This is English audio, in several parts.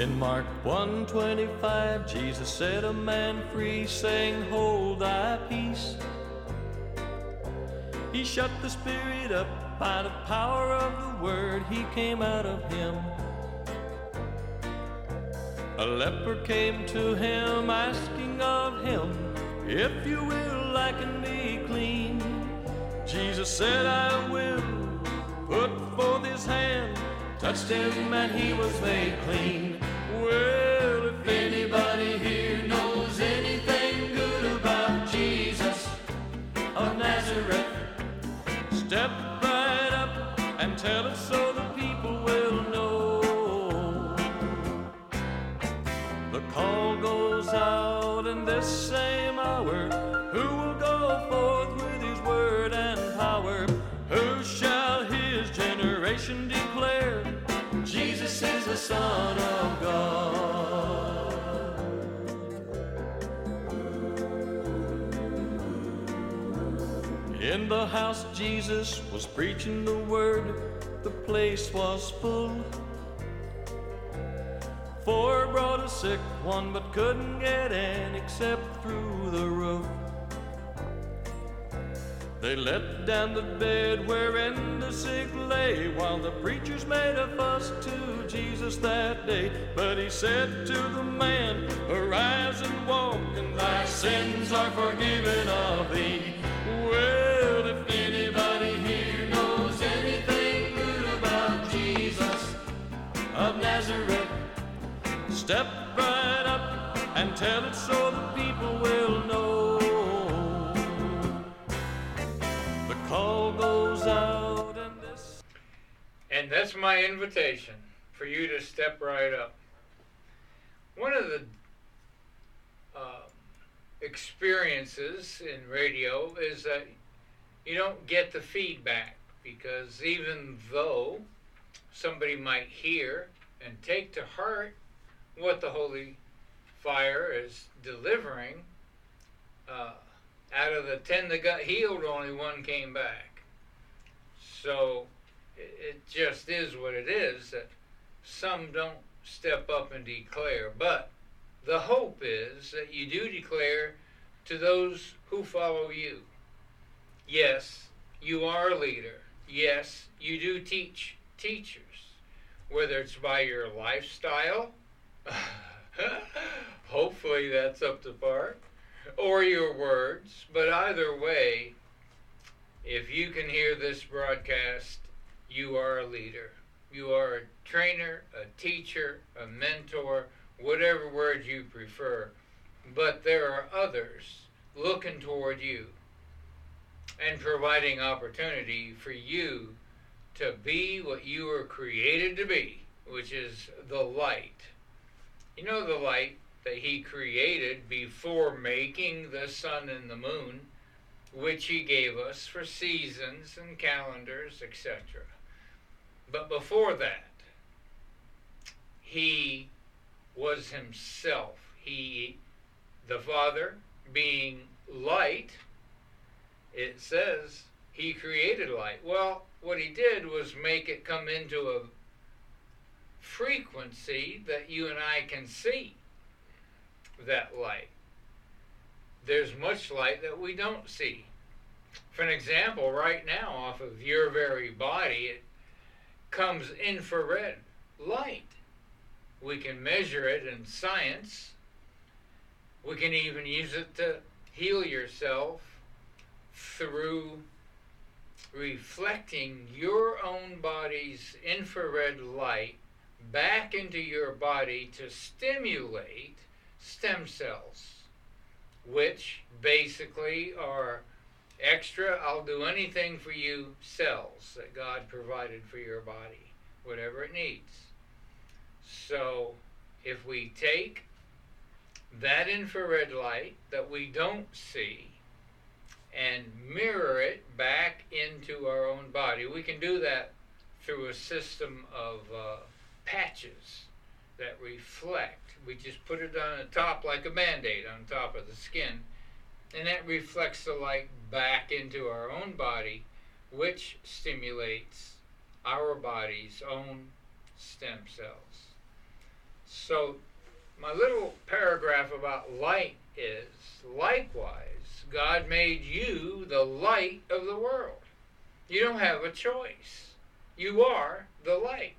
In Mark 1:25, Jesus set a man free, saying, "Hold thy peace." He shut the spirit up by the power of the word. He came out of him. A leper came to him, asking of him, "If you will, I can be clean." Jesus said, "I will." Put forth his hand, touched him, and he was made clean. Well, if anybody here knows anything good about Jesus of Nazareth, step right up and tell us so the people will know. The call goes out in this same hour, who will go forth with his word and power? Who shall his generation declare? Jesus is the Son of God. In the house Jesus was preaching the word, the place was full. Four brought a sick one, but couldn't get in except through the roof. They let down the bed wherein the sick lay, while the preachers made a fuss to Jesus that day. But he said to the man, "Arise and walk, and thy sins are forgiven of thee." Well, if anybody here knows anything good about Jesus of Nazareth, step right up and tell it so the people will know. The call goes out and this... And that's my invitation for you to step right up. One of the... experiences in radio is that you don't get the feedback, because even though somebody might hear and take to heart what the Holy Fire is delivering, out of the 10 that got healed, only one came back. So it just is what it is, that some don't step up and declare, but the hope is that you do declare to those who follow you. Yes, you are a leader. Yes, you do teach teachers, whether it's by your lifestyle, hopefully that's up to par, or your words. But either way, if you can hear this broadcast, you are a leader. You are a trainer, a teacher, a mentor, whatever word you prefer, but there are others looking toward you and providing opportunity for you to be what you were created to be, which is the light. You know, the light that he created before making the sun and the moon, which he gave us for seasons and calendars, etc. But before that, he was himself. He, the Father, being light, it says he created light. Well, what he did was make it come into a frequency that you and I can see that light. There's much light that we don't see. For an example, right now, off of your very body, it comes infrared light. We can measure it in science. We can even use it to heal yourself through reflecting your own body's infrared light back into your body to stimulate stem cells, which basically are extra, I'll do anything for you cells that God provided for your body, whatever it needs. So if we take that infrared light that we don't see and mirror it back into our own body, we can do that through a system of patches that reflect. We just put it on the top like a Band-Aid on top of the skin, and that reflects the light back into our own body, which stimulates our body's own stem cells. So my little paragraph about light is, likewise, God made you the light of the world. You don't have a choice. You are the light.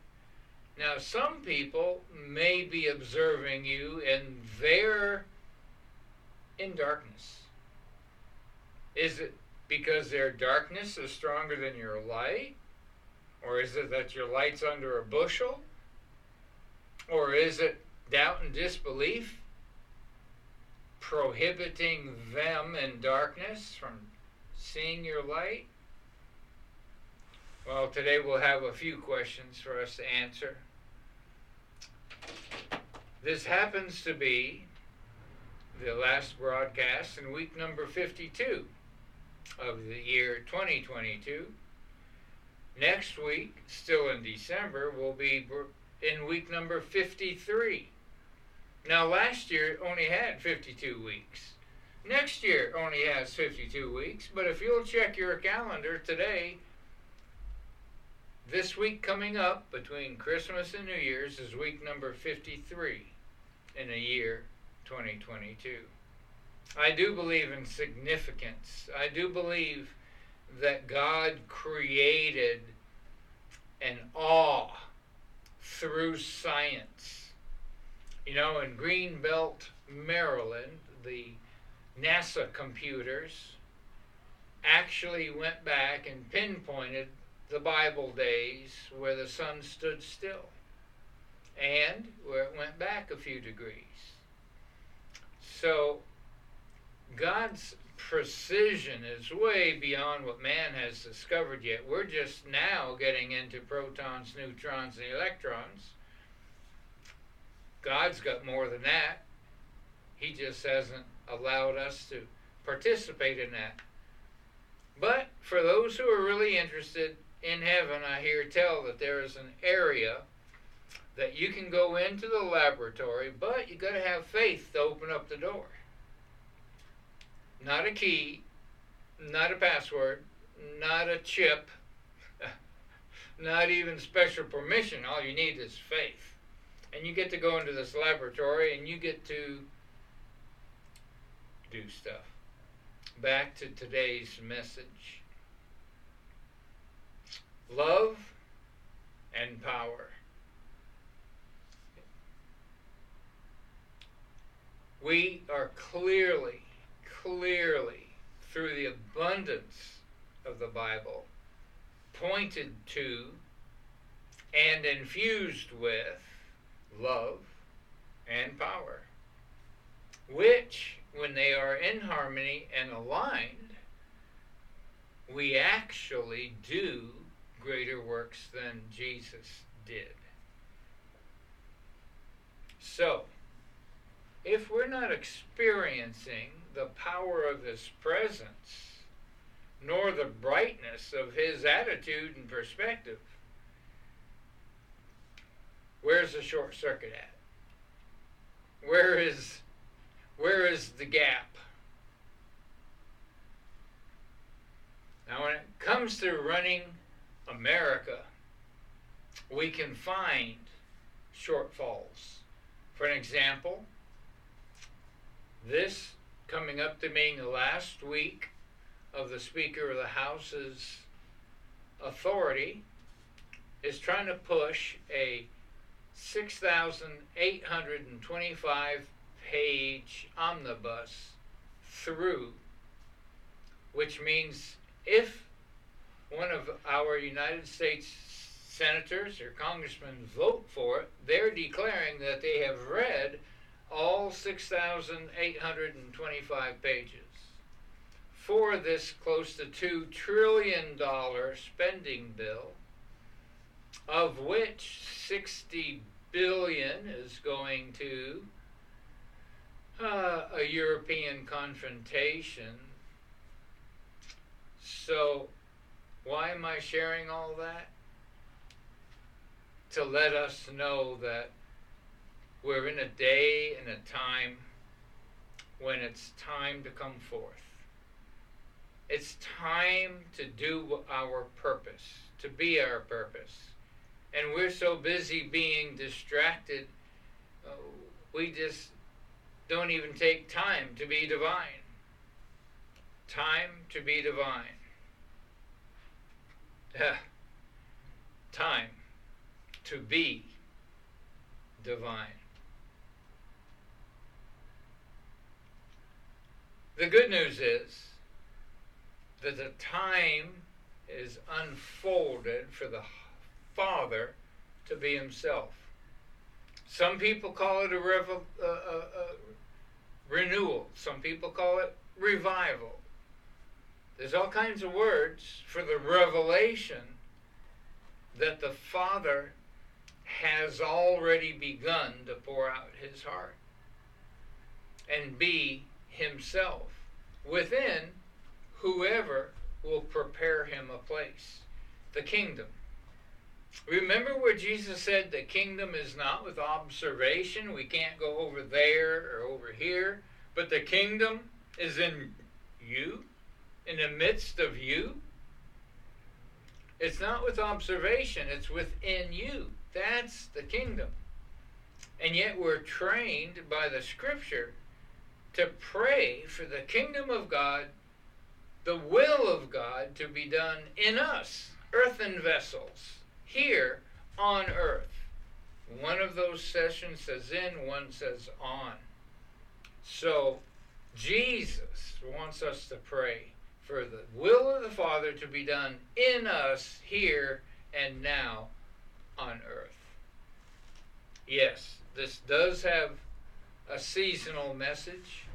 Now, some people may be observing you and they're in darkness. Is it because their darkness is stronger than your light? Or is it that your light's under a bushel? Or is it doubt and disbelief prohibiting them in darkness from seeing your light? Well, today we'll have a few questions for us to answer. This happens to be the last broadcast in week number 52 of the year 2022. Next week, still in December, we'll be in week number 53. Now, last year only had 52 weeks. Next year only has 52 weeks, but if you'll check your calendar today, this week coming up between Christmas and New Year's is week number 53 in the year 2022. I do believe in significance. I do believe that God created an awe through science. You know, in Greenbelt, Maryland, the NASA computers actually went back and pinpointed the Bible days where the sun stood still and where it went back a few degrees. So God's precision is way beyond what man has discovered yet. We're just now getting into protons, neutrons, and electrons. God's got more than that. He just hasn't allowed us to participate in that. But for those who are really interested in heaven, I hear tell that there is an area that you can go into the laboratory, but you got to have faith to open up the door. Not a key, not a password, not a chip, not even special permission. All you need is faith. And you get to go into this laboratory and you get to do stuff. Back to today's message. Love and power. We are clearly, through the abundance of the Bible, pointed to and infused with love and power, which, when they are in harmony and aligned, we actually do greater works than Jesus did. So, if we're not experiencing the power of His presence, nor the brightness of His attitude and perspective, where's the short circuit at? Where is the gap? Now, when it comes to running America, we can find shortfalls. For an example, this coming up to being the last week of the Speaker of the House's authority is trying to push a 6,825-page omnibus through, which means if one of our United States senators or congressmen vote for it, they're declaring that they have read all 6,825 pages for this close to $2 trillion spending bill, of which $60 billion is going to a European confrontation. So why am I sharing all that? To let us know that we're in a day and a time when it's time to come forth. It's time to do our purpose, to be our purpose. And we're so busy being distracted we just don't even take time to be divine. Time to be divine. Time to be divine. The good news is that the time is unfolded for the Father to be himself. Some people call it a renewal. Some people call it revival. There's all kinds of words for the revelation that the Father has already begun to pour out his heart and be himself within whoever will prepare him a place, the kingdom. Remember where Jesus said the kingdom is not with observation, we can't go over there or over here, but the kingdom is in you, in the midst of you. It's not with observation, it's within you. That's the kingdom. And yet we're trained by the scripture to pray for the kingdom of God, the will of God to be done in us, earthen vessels, here on earth. One of those sessions says in, one says on. So Jesus wants us to pray for the will of the Father to be done in us here and now on earth. Yes, this does have a seasonal message,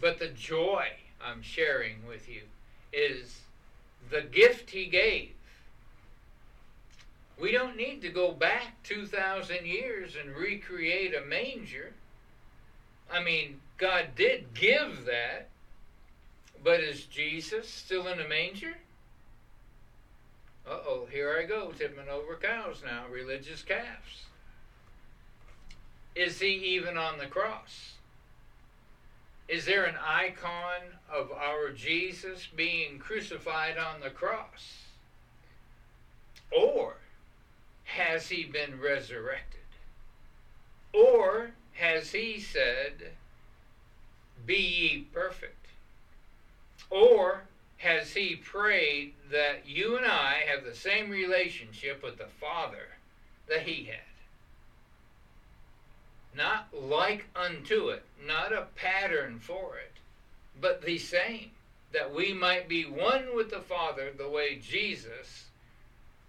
but the joy I'm sharing with you is the gift he gave. We don't need to go back 2,000 years and recreate a manger. I mean, God did give that, but is Jesus still in a manger? Uh-oh, here I go, tipping over cows now, religious calves. Is he even on the cross? Is there an icon of our Jesus being crucified on the cross? Or has he been resurrected? Or has he said, "Be ye perfect"? Or has he prayed that you and I have the same relationship with the Father that he had? Not like unto it, not a pattern for it, but the same, that we might be one with the Father the way Jesus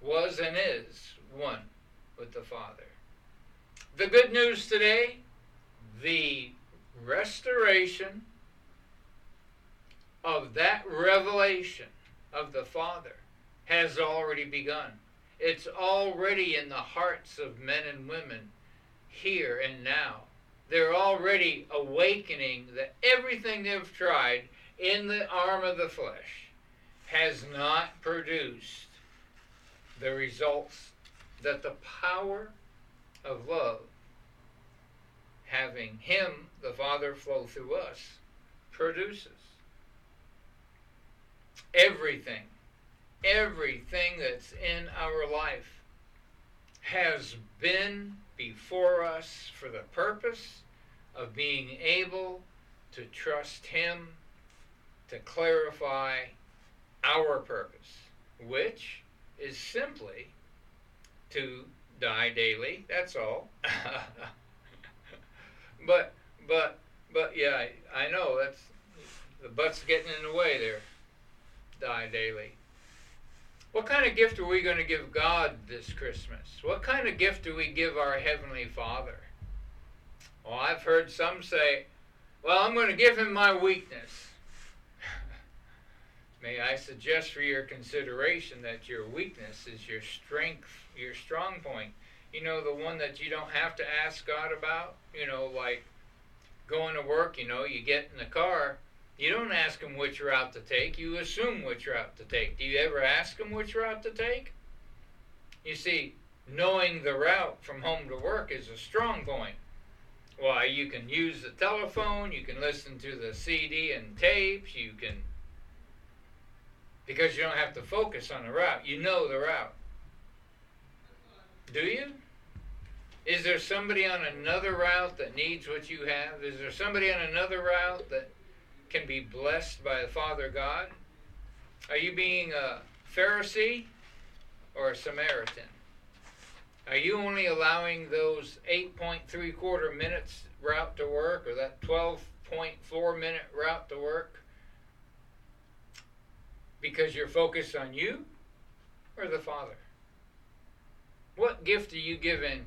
was and is one with the Father. The good news today, the restoration of that revelation of the Father has already begun. It's already in the hearts of men and women here and now. They're already awakening that everything they've tried in the arm of the flesh has not produced the results that the power of love, having him, the Father, flow through us, produces. Everything that's in our life has been before us for the purpose of being able to trust him to clarify our purpose, which is simply to die daily. That's all. but yeah, I know that's the butt's getting in the way there. Die daily. What kind of gift are we going to give God this Christmas? What kind of gift do we give our Heavenly Father? Well, I've heard some say, well, I'm going to give him my weakness. May I suggest for your consideration that your weakness is your strength, your strong point. You know, the one that you don't have to ask God about? You know, like going to work, you know, you get in the car. You don't ask him which route to take. You assume which route to take. Do you ever ask him which route to take? You see, knowing the route from home to work is a strong point. Why, you can use the telephone. You can listen to the CD and tapes. You can, because you don't have to focus on the route. You know the route. Do you? Is there somebody on another route that needs what you have? Is there somebody on another route that can be blessed by the Father God? Are you being a Pharisee or a Samaritan? Are you only allowing those 8.75 minutes route to work or that 12.4 minute route to work because you're focused on you or the Father? What gift are you giving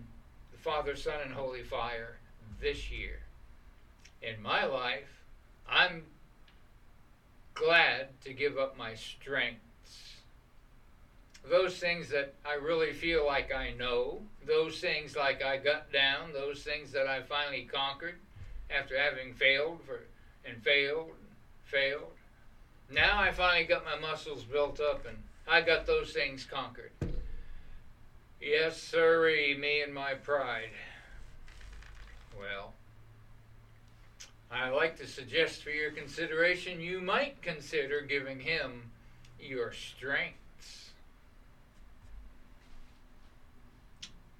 the Father, Son, and Holy Fire this year? In my life, I'm glad to give up my strength. Those things that I really feel like I know, those things like I got down, those things that I finally conquered after having failed. Now I finally got my muscles built up and I got those things conquered. Yes, sirree, me and my pride. Well, I like to suggest for your consideration you might consider giving him your strength.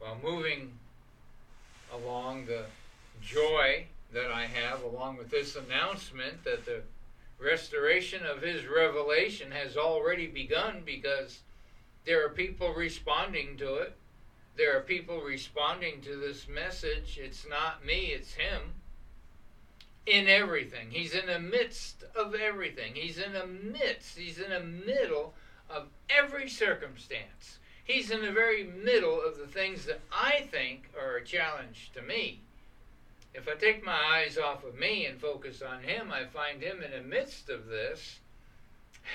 Well, moving along, the joy that I have along with this announcement that the restoration of his revelation has already begun, because there are people responding to it. There are people responding to this message. It's not me, it's him. In everything. He's in the midst of everything. He's in the middle of every circumstance. He's in the very middle of the things that I think are a challenge to me. If I take my eyes off of me and focus on him, I find him in the midst of this,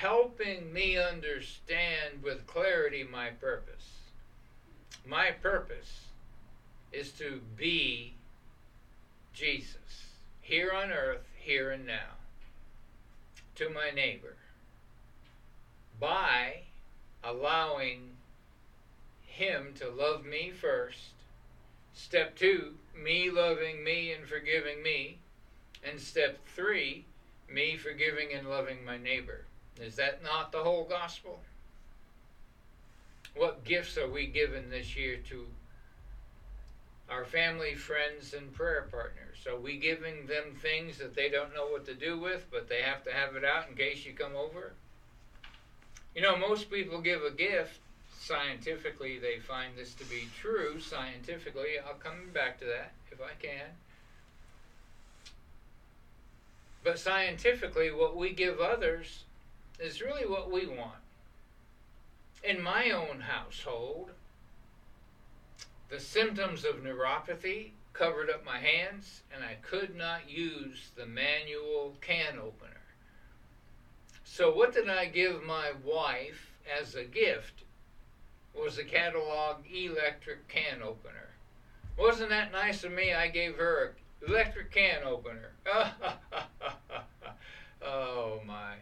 helping me understand with clarity my purpose. My purpose is to be Jesus, here on earth, here and now, to my neighbor, by allowing him to love me first. Step 2, me loving me and forgiving me. And step 3, me forgiving and loving my neighbor. Is that not the whole gospel? What gifts are we given this year to our family, friends, and prayer partners? Are we giving them things that they don't know what to do with, but they have to have it out in case you come over? You know, most people give a gift. Scientifically, they find this to be true. Scientifically, I'll come back to that if I can. But scientifically, what we give others is really what we want. In my own household, the symptoms of neuropathy covered up my hands, and I could not use the manual can opener. So what did I give my wife as a gift? Was the catalog electric can opener. Wasn't that nice of me? I gave her an electric can opener. Oh my,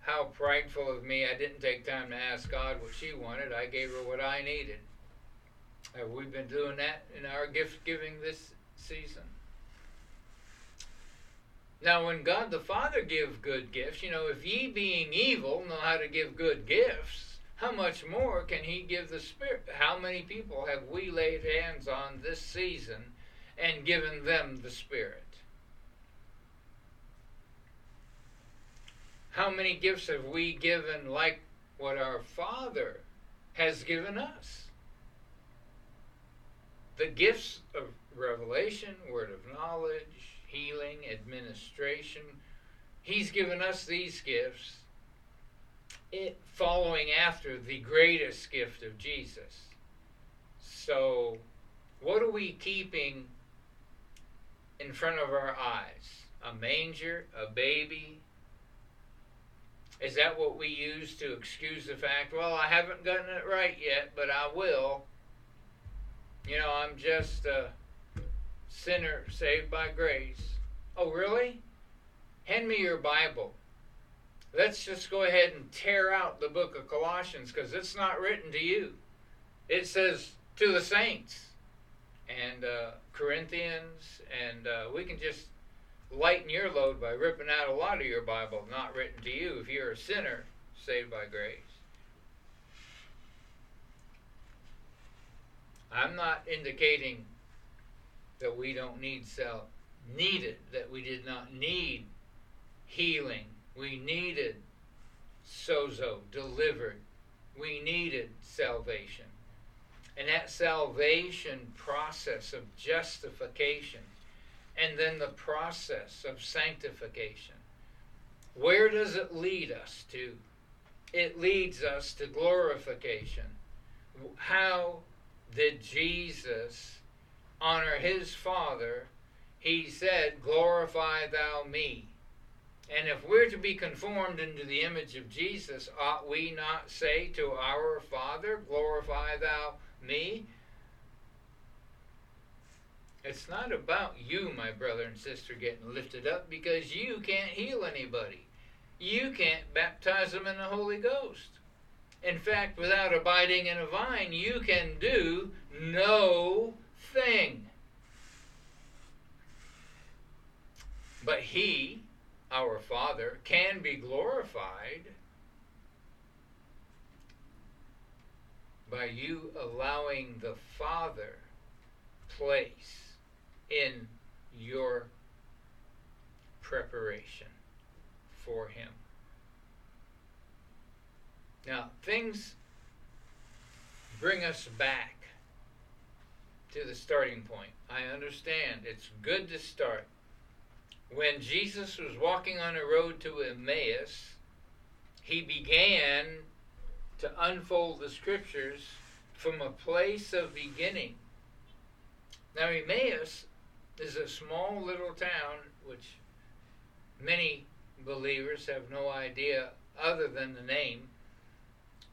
how prideful of me. I didn't take time to ask God what she wanted. I gave her what I needed. Have we been doing that in our gift giving this season? Now when God the Father gives good gifts, you know, if ye being evil know how to give good gifts, how much more can he give the Spirit? How many people have we laid hands on this season and given them the Spirit? How many gifts have we given like what our Father has given us? The gifts of revelation, word of knowledge, healing, administration. He's given us these gifts. It following after the greatest gift of Jesus. So what are we keeping in front of our eyes? A manger? A baby? Is that what we use to excuse the fact, well, I haven't gotten it right yet, but I will. You know, I'm just a sinner saved by grace. Oh, really? Hand me your Bible. Let's just go ahead and tear out the book of Colossians, because it's not written to you. It says to the saints and Corinthians, and we can just lighten your load by ripping out a lot of your Bible not written to you if you're a sinner saved by grace. I'm not indicating that we don't need self, needed that we did not need healing. We needed sozo, delivered. We needed salvation. And that salvation process of justification and then the process of sanctification, where does it lead us to? It leads us to glorification. How did Jesus honor his Father? He said, glorify thou me. And if we're to be conformed into the image of Jesus, ought we not say to our Father, glorify thou me? It's not about you, my brother and sister, getting lifted up, because you can't heal anybody. You can't baptize them in the Holy Ghost. In fact, without abiding in a vine, you can do no thing. But he, our Father, can be glorified by you allowing the Father place in your preparation for him. Now, things bring us back to the starting point. I understand it's good to start. When Jesus was walking on the road to Emmaus, he began to unfold the scriptures from a place of beginning. Now, Emmaus is a small little town which many believers have no idea other than the name,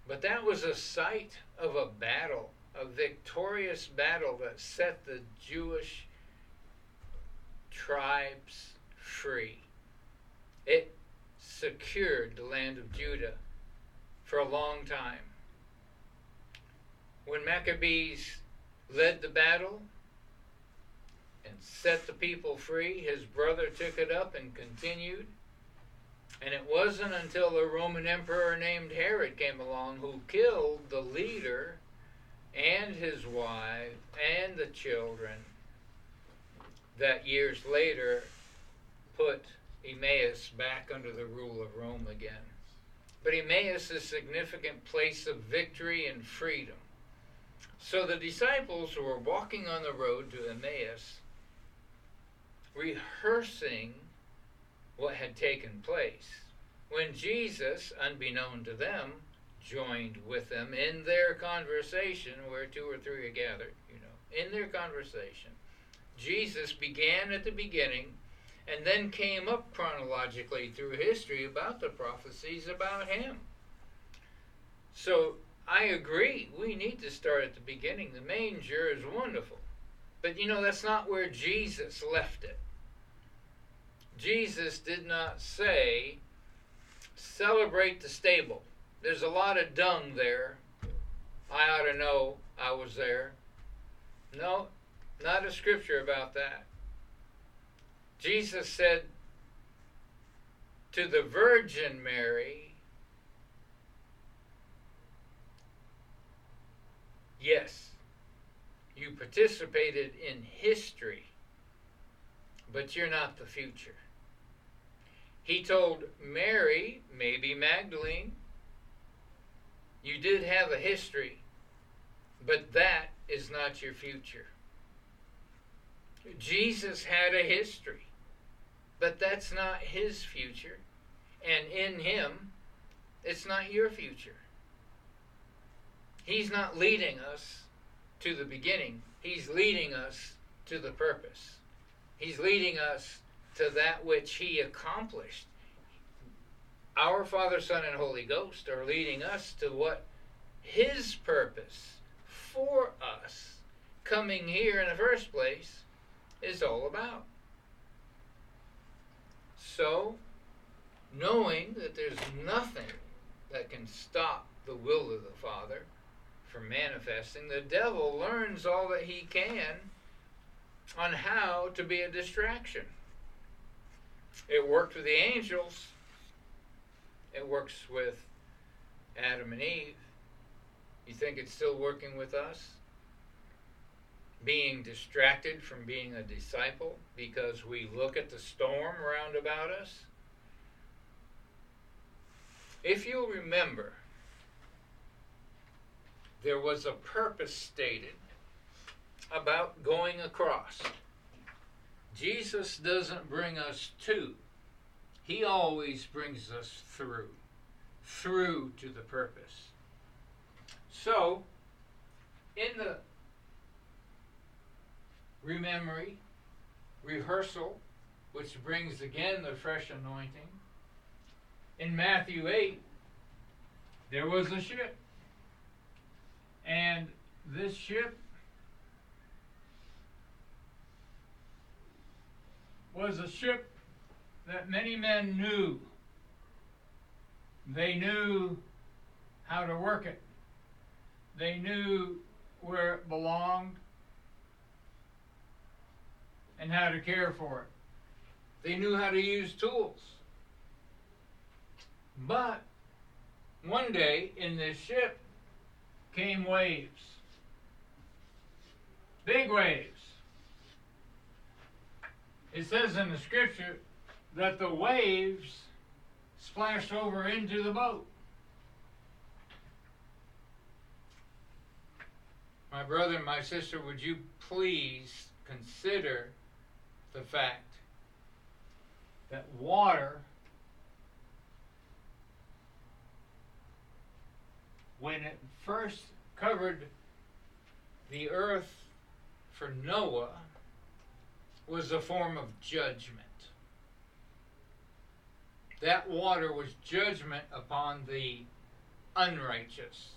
but that was a site of a battle, a victorious battle that set the Jewish tribes free. It secured the land of Judah for a long time. When Maccabees led the battle and set the people free, his brother took it up and continued. And it wasn't until a Roman emperor named Herod came along, who killed the leader and his wife and the children, that years later put Emmaus back under the rule of Rome again. But Emmaus is a significant place of victory and freedom. So the disciples who were walking on the road to Emmaus, rehearsing what had taken place, when Jesus, unbeknown to them, joined with them in their conversation, where two or three are gathered, in their conversation, Jesus began at the beginning and then came up chronologically through history about the prophecies about him. So I agree, we need to start at the beginning. The manger is wonderful. But that's not where Jesus left it. Jesus did not say, celebrate the stable. There's a lot of dung there. I ought to know I was there. No, not a scripture about that. Jesus said to the Virgin Mary, yes, you participated in history, but you're not the future. He told Mary, maybe Magdalene, you did have a history, but that is not your future. Jesus had a history, but that's not his future. And in him, it's not your future. He's not leading us to the beginning. He's leading us to the purpose. He's leading us to that which he accomplished. Our Father, Son, and Holy Ghost are leading us to what his purpose for us coming here in the first place is all about. So, knowing that there's nothing that can stop the will of the Father from manifesting, the devil learns all that he can on how to be a distraction. It worked with the angels. It works with Adam and Eve. You think it's still working with us? being distracted from being a disciple because we look at the storm round about us. If you remember, there was a purpose stated about going across. Jesus doesn't bring us to. He always brings us through to the purpose. So, in the rememory, rehearsal, which brings again the fresh anointing, in Matthew 8, there was a ship. And this ship was a ship that many men knew. They knew how to work it. They knew where it belonged and how to care for it. They knew how to use tools. But one day in this ship came waves. Big waves. It says in the scripture that the waves splashed over into the boat. My brother and my sister, would you please consider the fact that water, when it first covered the earth for Noah, was a form of judgment. That water was judgment upon the unrighteous,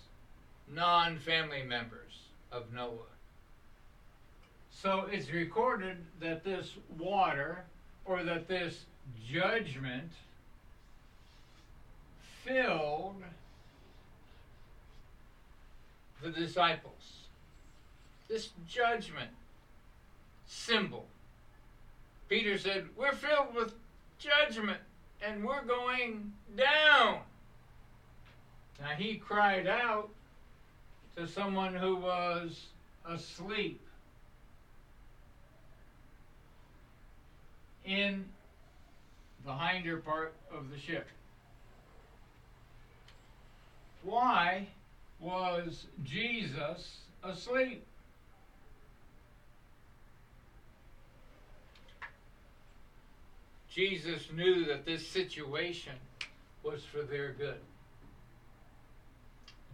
non-family members of Noah. So it's recorded that this water, or that this judgment, filled the disciples. This judgment symbol. Peter said, we're filled with judgment and we're going down. Now he cried out to someone who was asleep in the hinder part of the ship. Why was Jesus asleep? Jesus knew that this situation was for their good.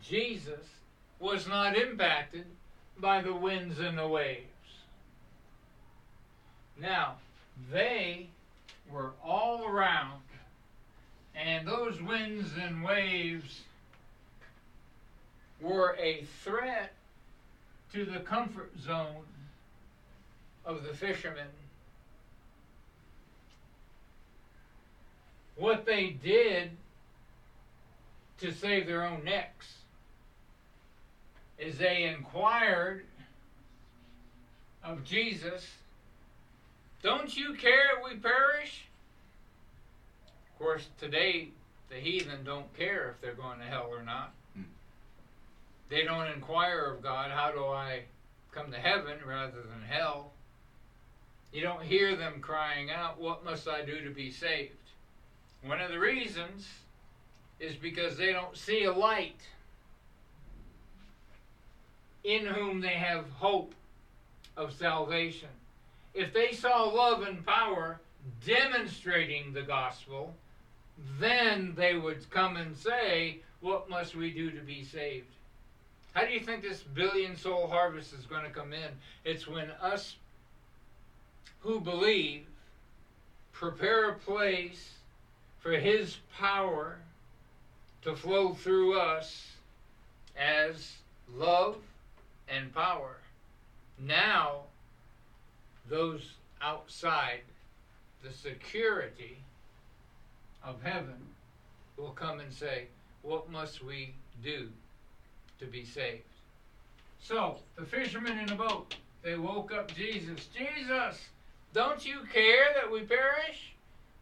Jesus was not impacted by the winds and the waves. Now, they were all around, and those winds and waves were a threat to the comfort zone of the fishermen. What they did to save their own necks is they inquired of Jesus, "Don't you care if we perish?" Of course, today the heathen don't care if they're going to hell or not. They don't inquire of God, how do I come to heaven rather than hell? You don't hear them crying out, what must I do to be saved? One of the reasons is because they don't see a light in whom they have hope of salvation. If they saw love and power demonstrating the gospel, then they would come and say, what must we do to be saved? How do you think this billion-soul harvest is going to come in? It's when us who believe prepare a place for His power to flow through us as love and power. Now, those outside the security of heaven will come and say, what must we do to be saved? So, the fishermen in the boat, they woke up Jesus. Jesus, don't you care that we perish?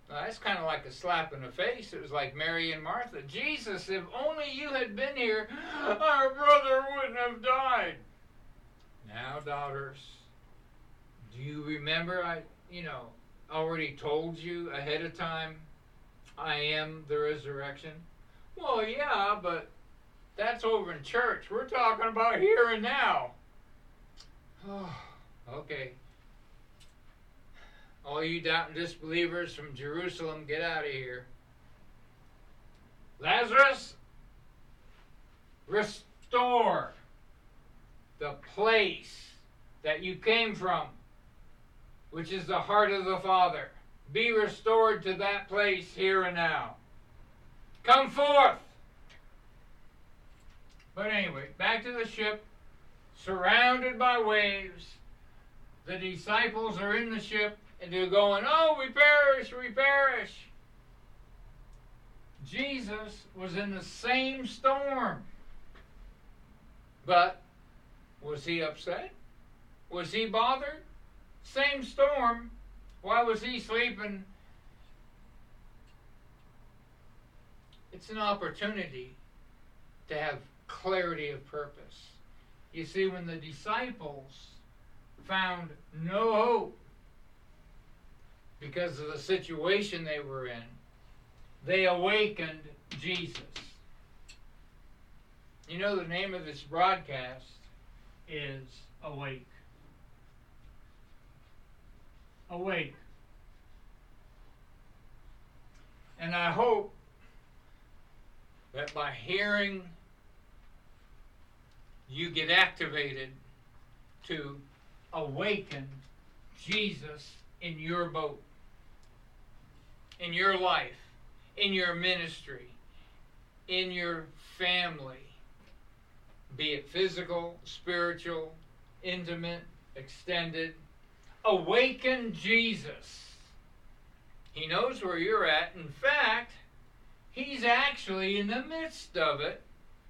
Now, that's kind of like a slap in the face. It was like Mary and Martha. Jesus, if only you had been here, our brother wouldn't have died. now daughters, do you remember I already told you ahead of time I am the resurrection? Well, yeah, but that's over in church. We're talking about here and now. Oh, okay. All you doubting disbelievers from Jerusalem, get out of here. Lazarus, restore the place that you came from, which is the heart of the Father. Be restored to that place here and now. Come forth. But anyway, back to the ship, surrounded by waves. The disciples are in the ship, and they're going, oh, we perish, we perish. Jesus was in the same storm. But was he upset? Was he bothered? Same storm. Why was he sleeping? It's an opportunity to have clarity of purpose. You see, when the disciples found no hope because of the situation they were in, they awakened Jesus. You know, the name of this broadcast is Awake. Awake. And I hope that by hearing, you get activated to awaken Jesus in your boat, in your life, in your ministry, in your family, be it physical, spiritual, intimate, extended. Awaken Jesus. He knows where you're at. In fact, he's actually in the midst of it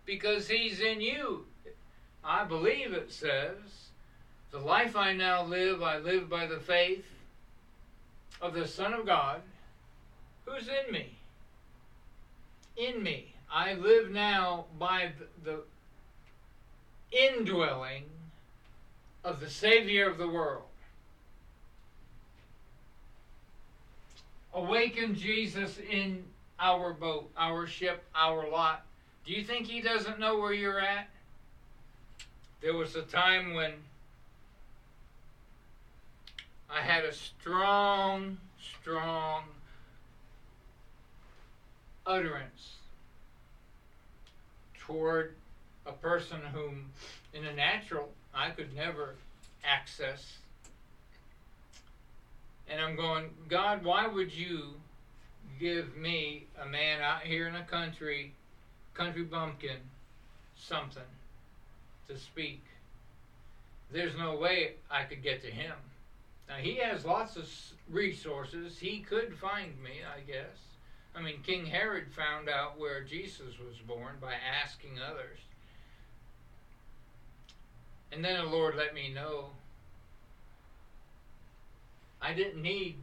because he's in you. I believe it says, the life I now live, I live by the faith of the Son of God, who's in me. In me. I live now by the indwelling of the Savior of the world. Awaken Jesus in our boat, our ship, our lot. Do you think he doesn't know where you're at? There was a time when I had a strong utterance toward a person whom, in the natural, I could never access. And I'm going, God, why would you give me, a man out here in a country bumpkin, something to speak? There's no way I could get to him. Now, he has lots of resources. He could find me, I guess. I mean, King Herod found out where Jesus was born by asking others. And then the Lord let me know I didn't need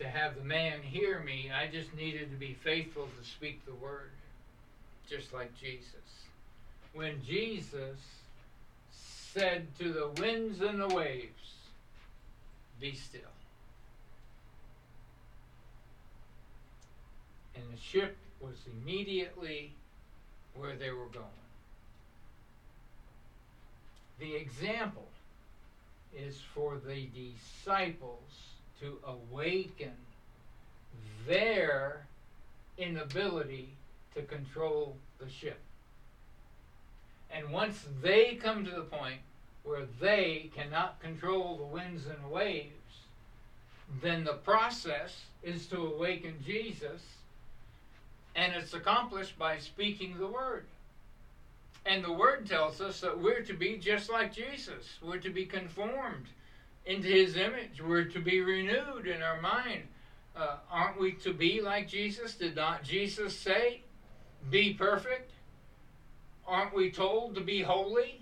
to have the man hear me. I just needed to be faithful to speak the word, just like Jesus. When Jesus said to the winds and the waves, be still. And the ship was immediately where they were going. The example is for the disciples to awaken their inability to control the ship. And once they come to the point where they cannot control the winds and waves, then the process is to awaken Jesus, and it's accomplished by speaking the word. And the word tells us that we're to be just like Jesus. We're to be conformed into his image. We're to be renewed in our mind. Aren't we to be like Jesus? Did not Jesus say, be perfect? Aren't we told to be holy?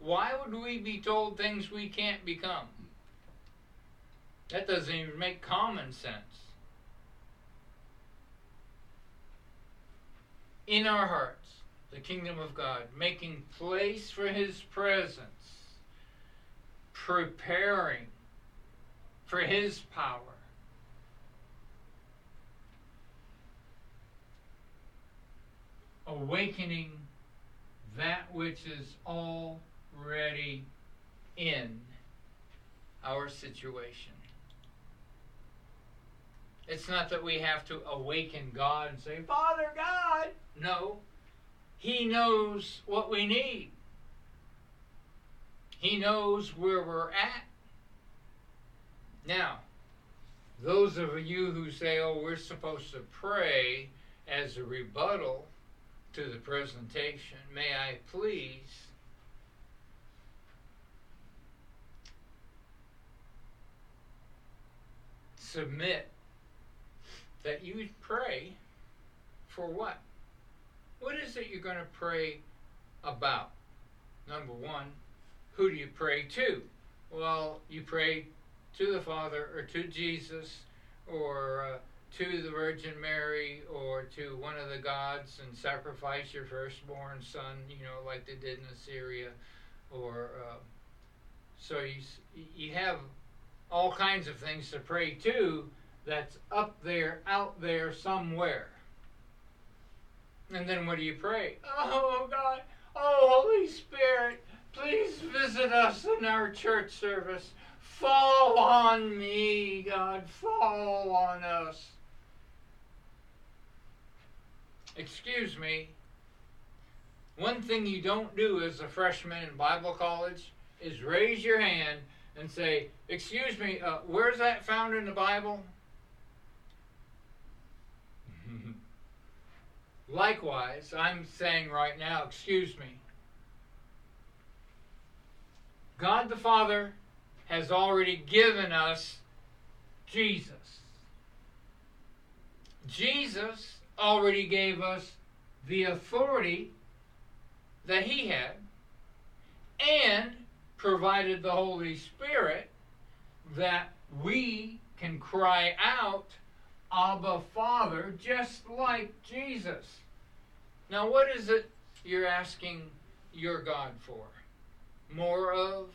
Why would we be told things we can't become? That doesn't even make common sense. In our hearts, the kingdom of God, making place for his presence. preparing for His power. Awakening that which is already in our situation. It's not that we have to awaken God and say, Father God! No. He knows what we need. He knows where we're at. Now, those of you who say, oh, we're supposed to pray as a rebuttal to the presentation, may I please submit that you pray for what? What is it you're going to pray about? Number one, who do you pray to? Well, you pray to the Father or to Jesus or to the Virgin Mary or to one of the gods and sacrifice your firstborn son, you know, like they did in Assyria. Or, so you have all kinds of things to pray to that's up there, out there, somewhere. And then what do you pray? Oh, God. Oh, Holy Spirit, please visit us in our church service. Fall on me, God. Fall on us. Excuse me. One thing you don't do as a freshman in Bible college is raise your hand and say, excuse me, where's that found in the Bible? Likewise, I'm saying right now, excuse me. God the Father has already given us Jesus. Jesus already gave us the authority that He had and provided the Holy Spirit that we can cry out, Abba, Father, just like Jesus. Now, what is it you're asking your God for? More of?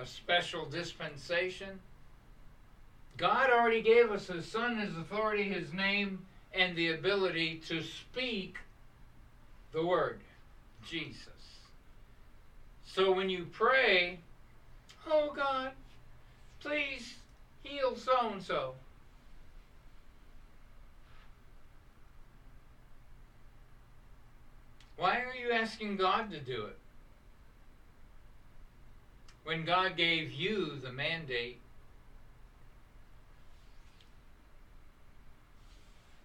A special dispensation? God already gave us His Son, His authority, His name, and the ability to speak the word, Jesus. So when you pray, oh God, please heal so-and-so. Why are you asking God to do it? When God gave you the mandate,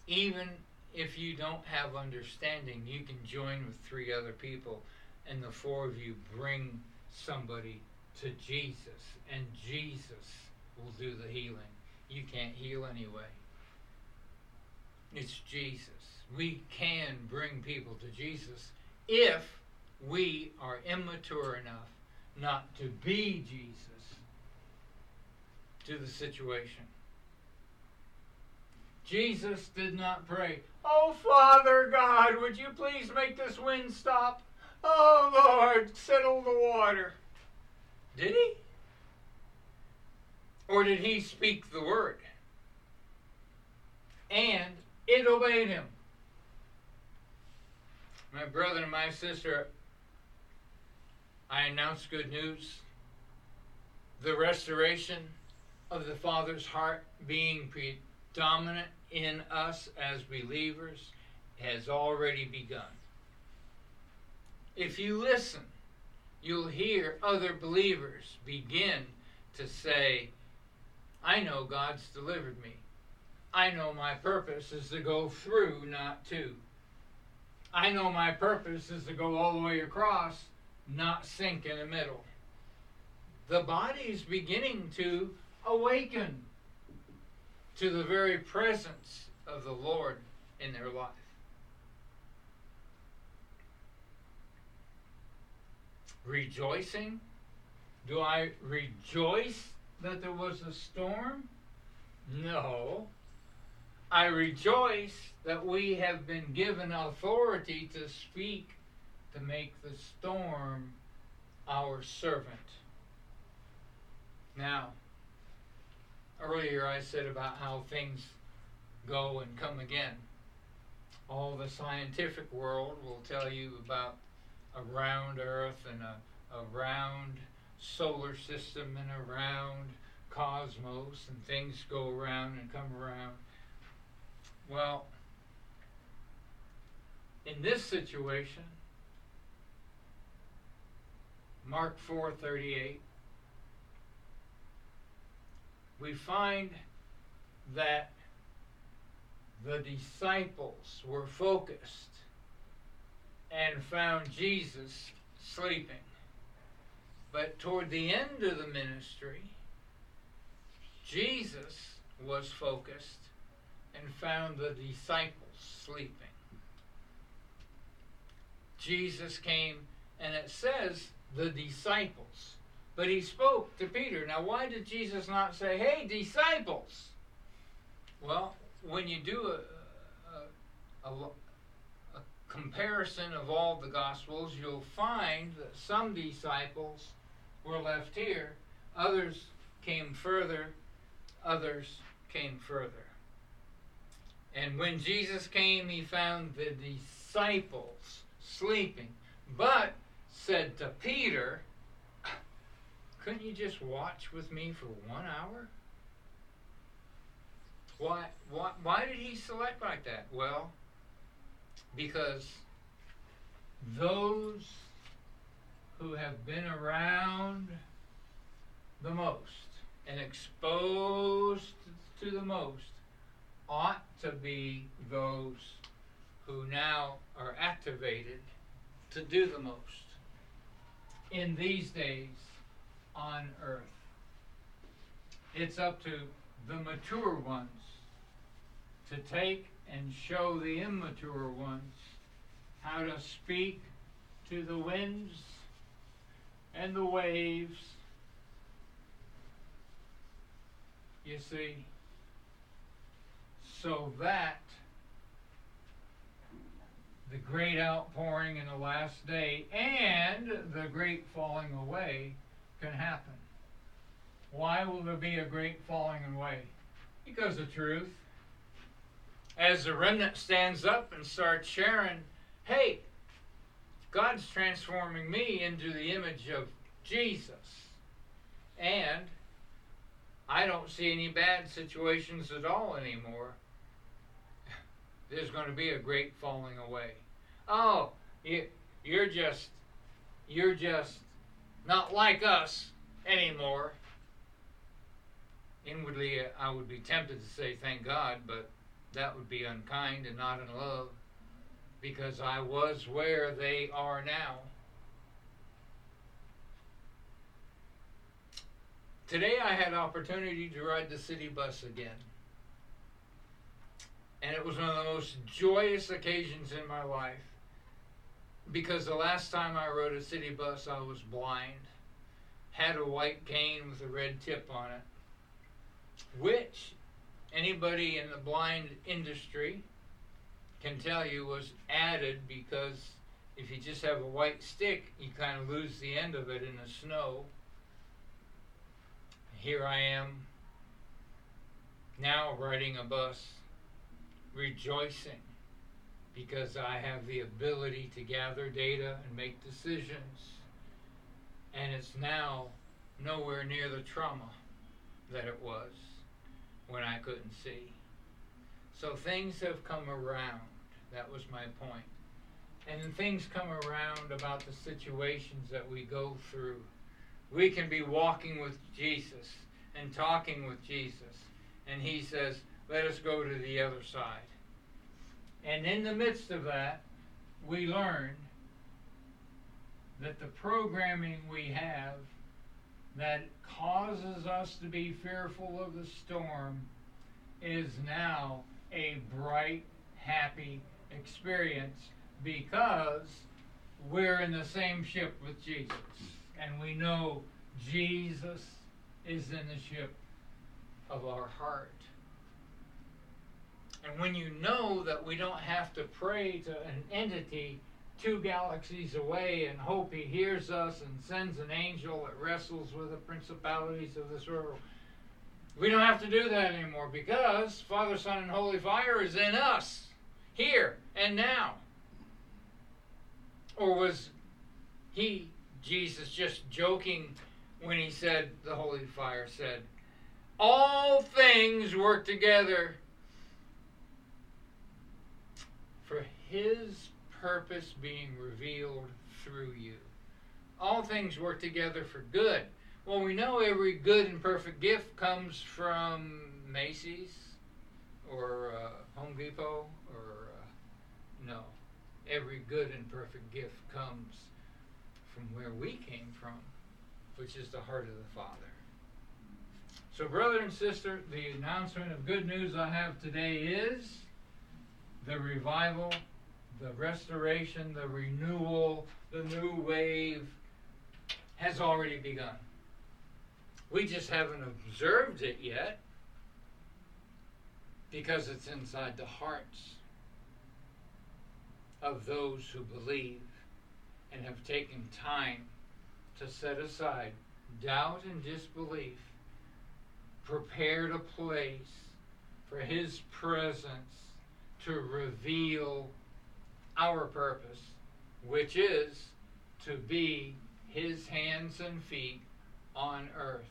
even if you don't have understanding, you can join with three other people, and the four of you bring somebody to Jesus, and Jesus will do the healing. You can't heal anyway. It's Jesus. We can bring people to Jesus if we are immature enough not to be Jesus to the situation. Jesus did not pray, oh, Father God, would you please make this wind stop? Oh, Lord, settle the water. Did He? Or did He speak the word? And it obeyed Him. My brother and my sister, I announce good news. The restoration of the Father's heart being predominant in us as believers has already begun. If you listen, you'll hear other believers begin to say, I know God's delivered me. I know my purpose is to go through, not to. I know my purpose is to go all the way across, not sink in the middle. The body is beginning to awaken to the very presence of the Lord in their life. Rejoicing? Do I rejoice that there was a storm? No. I rejoice that we have been given authority to speak, to make the storm our servant. Now, earlier I said about how things go and come again. All the scientific world will tell you about a round earth and a round solar system and a round cosmos, and things go around and come around. Well, in this situation, Mark 4:38, we find that the disciples were focused and found Jesus sleeping. But toward the end of the ministry, Jesus was focused and found the disciples sleeping. Jesus came, and it says the disciples, but he spoke to Peter. Now, why did Jesus not say, "Hey, disciples"? Well, when you do a comparison of all the Gospels, you'll find that some disciples were left here, others came further, And when Jesus came, he found the disciples sleeping, but said to Peter, "Couldn't you just watch with me for 1 hour?" Why did he select like that? Well, because those who have been around the most and exposed to the most ought to be those who now are activated to do the most in these days on earth. It's up to the mature ones to take and show the immature ones how to speak to the winds and the waves. You see, so that the great outpouring in the last day and the great falling away can happen. Why will there be a great falling away? Because of truth. As the remnant stands up and starts sharing, "Hey, God's transforming me into the image of Jesus, and I don't see any bad situations at all anymore," there's going to be a great falling away. "Oh, you're just not like us anymore." Inwardly, I would be tempted to say, "Thank God," but that would be unkind and not in love, because I was where they are now. Today I had opportunity to ride the city bus again, and it was one of the most joyous occasions in my life, because the last time I rode a city bus, I was blind, had a white cane with a red tip on it, which anybody in the blind industry can tell you was added because if you just have a white stick, you kind of lose the end of it in the snow. Here I am now riding a bus, rejoicing because I have the ability to gather data and make decisions, and it's now nowhere near the trauma that it was when I couldn't see. So things have come around. That was my point. And things come around about the situations that we go through. We can be walking with Jesus and talking with Jesus, and he says, "Let us go to the other side." And in the midst of that, we learn that the programming we have that causes us to be fearful of the storm is now a bright, happy experience, because we're in the same ship with Jesus, and we know Jesus is in the ship of our heart. And when you know that we don't have to pray to an entity two galaxies away and hope he hears us and sends an angel that wrestles with the principalities of this world. We don't have to do that anymore because Father, Son, and Holy Fire is in us, here and now. Or was he, Jesus, just joking when he said, the Holy Fire said, all things work together for his purpose being revealed through you. All things work together for good. Well, we know every good and perfect gift comes from Macy's or Home Depot or no. Every good and perfect gift comes from where we came from, which is the heart of the Father. So, brother and sister, the announcement of good news I have today is the revival, the restoration, the renewal, the new wave has already begun. We just haven't observed it yet because it's inside the hearts of those who believe and have taken time to set aside doubt and disbelief, prepared a place for his presence to reveal our purpose, which is to be his hands and feet on earth.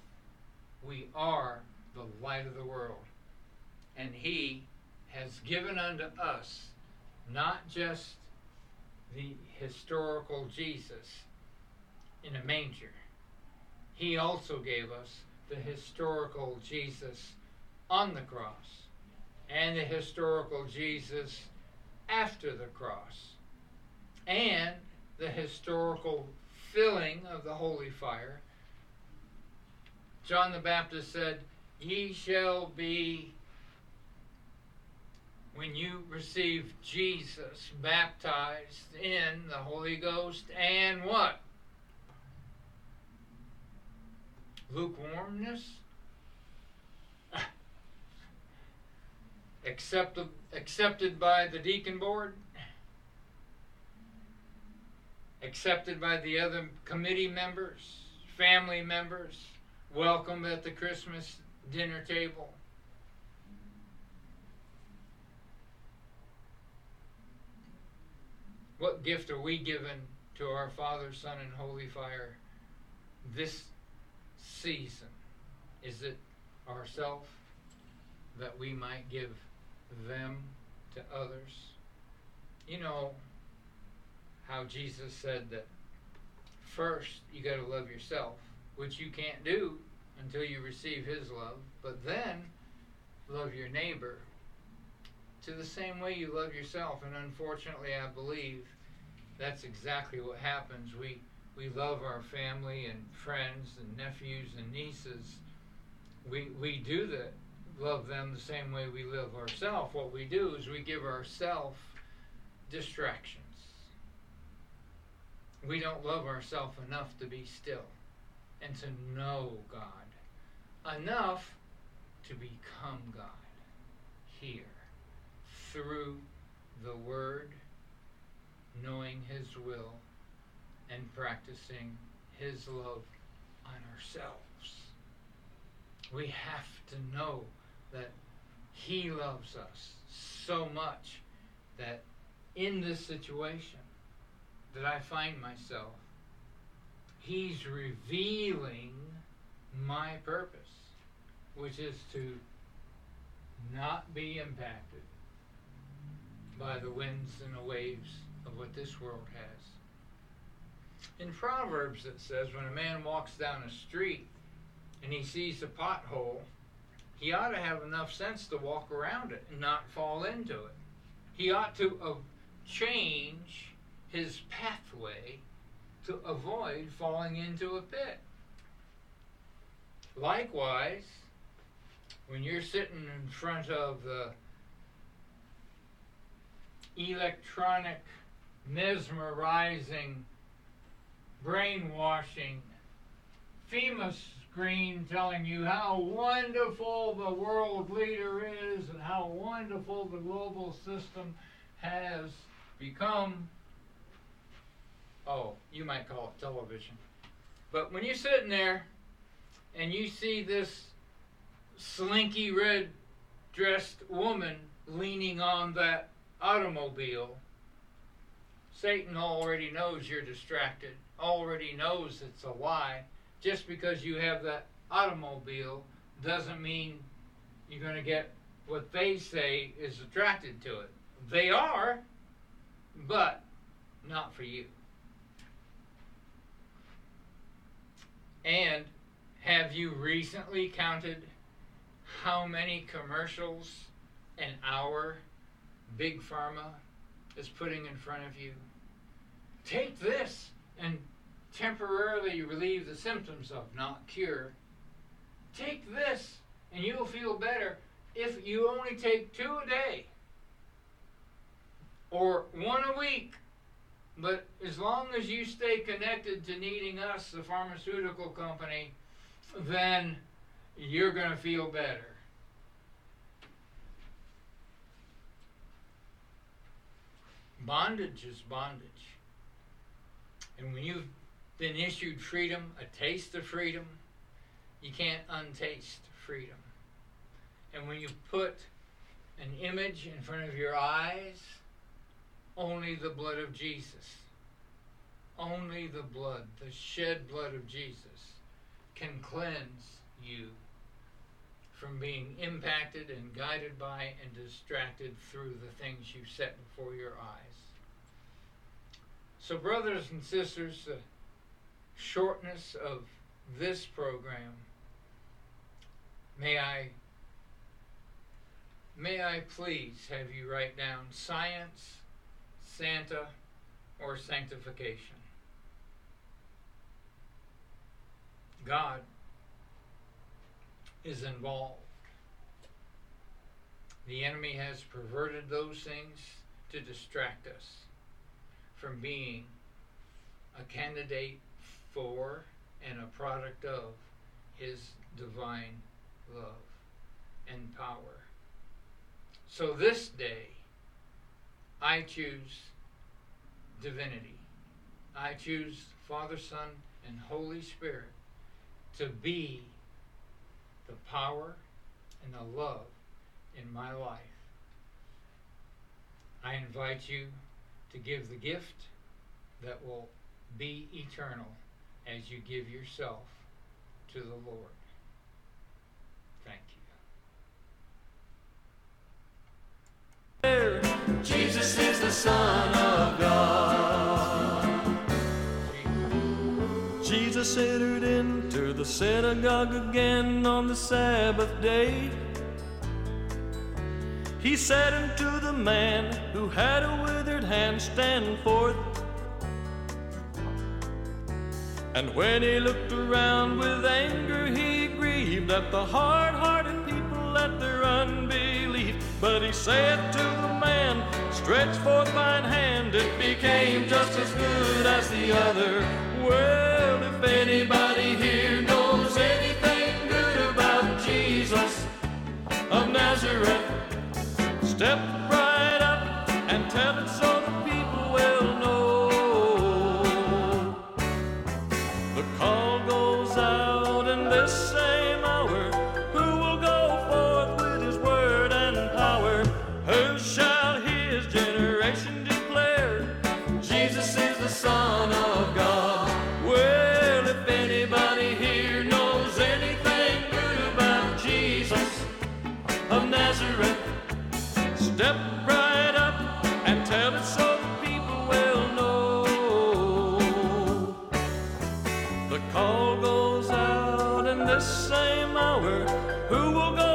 We are the light of the world, and he has given unto us not just the historical Jesus in a manger. He also gave us the historical Jesus on the cross and the historical Jesus after the cross and the historical filling of the holy fire. John the Baptist said, ye shall be, when you receive Jesus, baptized in the Holy Ghost and what? Lukewarmness? Accepted by the deacon board? Accepted by the other committee members, family members, welcome at the Christmas dinner table. What gift are we given to our Father, Son, and Holy Fire this season? Is it ourself that we might give them to others? You know how Jesus said that first you got to love yourself, which you can't do until you receive his love, but then love your neighbor to the same way you love yourself. And unfortunately, I believe that's exactly what happens. We love our family and friends and nephews and nieces. We do that, love them the same way we love ourselves. What we do is we give ourselves distractions. We don't love ourselves enough to be still and to know God, enough to become God here through the Word, knowing his will, and practicing his love on ourselves. We have to know that he loves us so much that in this situation that I find myself, he's revealing my purpose, which is to not be impacted by the winds and the waves of what this world has. In Proverbs it says, when a man walks down a street and he sees a pothole, he ought to have enough sense to walk around it and not fall into it. He ought to change his pathway to avoid falling into a pit. Likewise, when you're sitting in front of the electronic, mesmerizing, brainwashing FEMA screen telling you how wonderful the world leader is and how wonderful the global system has become, Oh, you might call it television. But when you're sitting there and you see this slinky red dressed woman leaning on that automobile, Satan already knows you're distracted, already knows it's a lie. Just because you have that automobile doesn't mean you're going to get what they say is attracted to it. They are, but not for you. And have you recently counted how many commercials an hour Big Pharma is putting in front of you? Take this and temporarily relieve the symptoms of, not cure. Take this and you'll feel better if you only take 2 a day or 1 a week. But as long as you stay connected to needing us, the pharmaceutical company, then you're going to feel better. Bondage is bondage. And when you've been issued freedom, a taste of freedom, you can't untaste freedom. And when you put an image in front of your eyes, only the blood of Jesus, only the blood, the shed blood of Jesus, can cleanse you from being impacted and guided by and distracted through the things you set before your eyes. So, brothers and sisters, the shortness of this program, may I please have you write down science, Santa, or sanctification. God is involved. The enemy has perverted those things to distract us from being a candidate for and a product of his divine love and power. So this day, I choose divinity. I choose Father, Son, and Holy Spirit to be the power and the love in my life. I invite you to give the gift that will be eternal as you give yourself to the Lord. Thank you. Jesus is the Son of God. Jesus entered into the synagogue again on the Sabbath day. He said unto the man who had a withered hand, stand forth. And when he looked around with anger, he grieved at the hard-hearted people, at their unbelief. But he said to the man, stretch forth thine hand. It became just as good as the other. Well, if anybody here knows anything good about Jesus of Nazareth, step right up and tell it so the people will know. The call goes out in this same hour, who will go forth with his word and power? Who shall his generation declare? Jesus is the Son of God. Well, if anybody here knows anything good about Jesus of Nazareth, step right up and tell it so the people will know. The call goes out in this same hour. Who will go?